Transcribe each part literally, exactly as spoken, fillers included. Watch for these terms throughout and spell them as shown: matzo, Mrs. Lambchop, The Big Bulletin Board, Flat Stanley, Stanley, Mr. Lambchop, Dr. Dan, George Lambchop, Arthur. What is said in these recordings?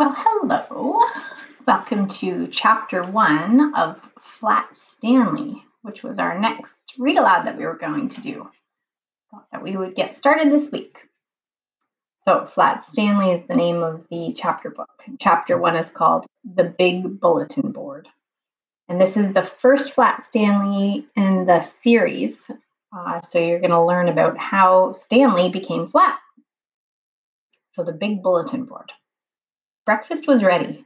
Well, hello. Welcome to Chapter One of Flat Stanley, which was our next read aloud that we were going to do. Thought that we would get started this week. So Flat Stanley is the name of the chapter book. Chapter One is called The Big Bulletin Board. And this is the first Flat Stanley in the series. Uh, so you're going to learn about how Stanley became flat. So the big bulletin board. Breakfast was ready.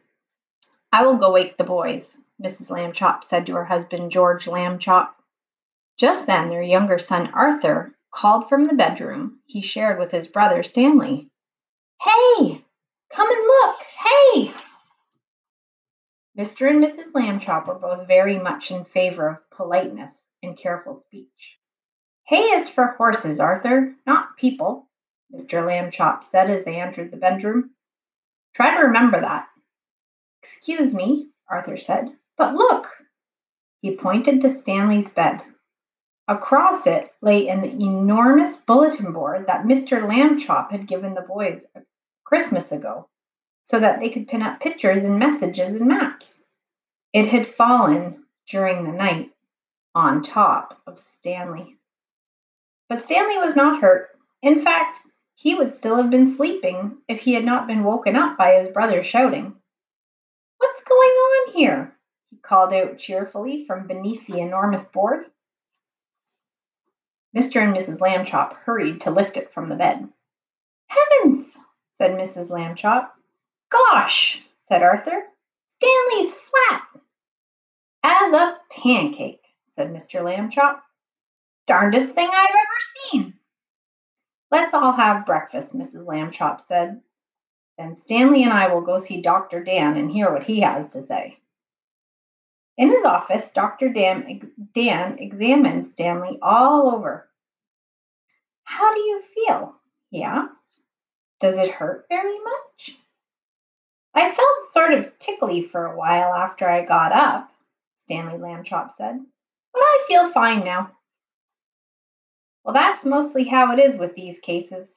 I will go wake the boys, Missus Lambchop said to her husband, George Lambchop. Just then, their younger son, Arthur, called from the bedroom he shared with his brother, Stanley. Hey, come and look. Hey! Mister and Missus Lambchop were both very much in favor of politeness and careful speech. Hay is for horses, Arthur, not people, Mister Lambchop said as they entered the bedroom. Try to remember that. Excuse me, Arthur said, but look. He pointed to Stanley's bed. Across it lay an enormous bulletin board that Mister Lambchop had given the boys Christmas ago, so that they could pin up pictures and messages and maps. It had fallen during the night on top of Stanley. But Stanley was not hurt. In fact, he would still have been sleeping if he had not been woken up by his brother shouting. What's going on here? He called out cheerfully from beneath the enormous board. Mister and Missus Lambchop hurried to lift it from the bed. Heavens, said Missus Lambchop. Gosh, said Arthur. Stanley's flat. As a pancake, said Mister Lambchop. Darndest thing I've ever seen. Let's all have breakfast, Missus Lambchop said. Then Stanley and I will go see Doctor Dan and hear what he has to say. In his office, Doctor Dan, Dan examined Stanley all over. How do you feel? He asked. Does it hurt very much? I felt sort of tickly for a while after I got up, Stanley Lambchop said, but I feel fine now. Well, that's mostly how it is with these cases,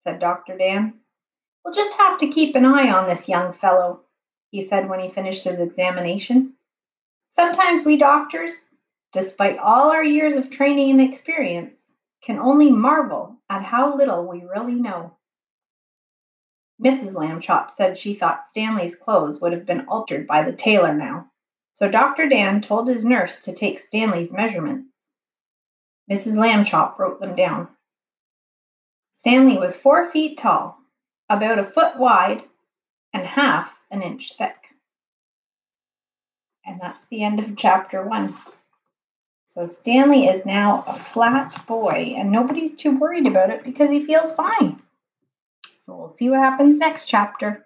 said Doctor Dan. We'll just have to keep an eye on this young fellow, he said when he finished his examination. Sometimes we doctors, despite all our years of training and experience, can only marvel at how little we really know. Missus Lambchop said she thought Stanley's clothes would have been altered by the tailor now, so Doctor Dan told his nurse to take Stanley's measurements. Missus Lambchop wrote them down. Stanley was four feet tall, about a foot wide, and half an inch thick. And that's the end of chapter one. So Stanley is now a flat boy, and nobody's too worried about it because he feels fine. So we'll see what happens next chapter.